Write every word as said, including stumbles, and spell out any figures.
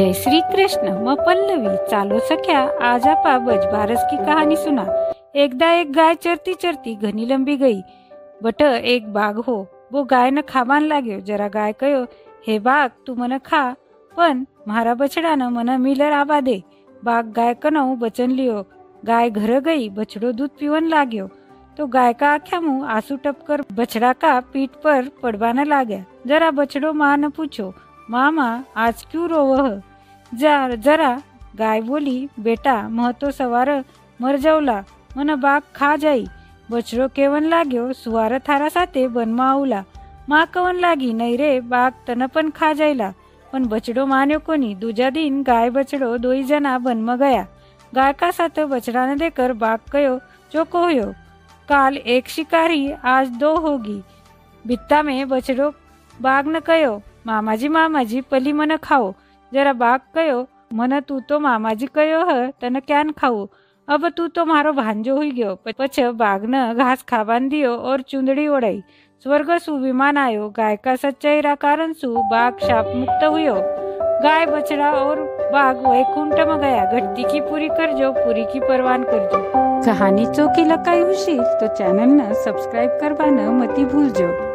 जय श्री कृष्ण। म पल्लवी चालो सख्या, आज आपा बजबारस की कहानी सुना। एकदा एक गाय चरती चरती घनी लंबी गई। बट एक बाग हो, वो गाय न खावान लाग्यो। जरा गाय कयो, हे बाग, तू मन खा, पण म्हारा बछड़ा न मन मिलर आवा दे। बाग गाय कनऊ बचन लियो। गाय घर गई, बछड़ो दूध पीवन लाग्यो। तो गाय का आख्या मुँह आंसू टपकर बछड़ा का पीठ पर पड़वाने लाग्या। जरा बछड़ो माँ न पूछो, मामा आज क्यों रोवह? जरा जरा गाय बोली, बेटा मह तो सवार मर जाऊला, मन बाग खा जाई। बछड़ो केवन लाग्यो, सुवार थारा साथे बनमां आवला। माँ कवन लागी, नहीं रे बाग तन पण खा जायला। पण बछड़ो मान्यो कोनी। दूजा दिन गाय बछड़ो दोई जना बनमां गया। गाय का साथ बछड़ा ने देकर बाग कयो, चोको होयो, काल एक शिकारी आज दो होगी। बित्ता में बछड़ो बाग न कयो, मामाजी मामाजी पली मन खाओ। जरा बाग कयो, मन तू तो मामाजी कयो है, तन क्यान खाओ, अब तू तो मारो भांजो हुई गयो। पछे बाग न घास खावान दियो और चुंदड़ी ओढ़ाई। स्वर्ग सु विमान आयो। गाय का सच्चाई रा कारण सु बाग शाप मुक्त हुयो। गाय बछड़ा और बाग वैकुंठ में गया। घटती की पूरी कर जो, पूरी की परवान कर जो। कहानी चोखी लकाई हुशील तो चैनल न सब्सक्राइब करवाना मती भूल जो।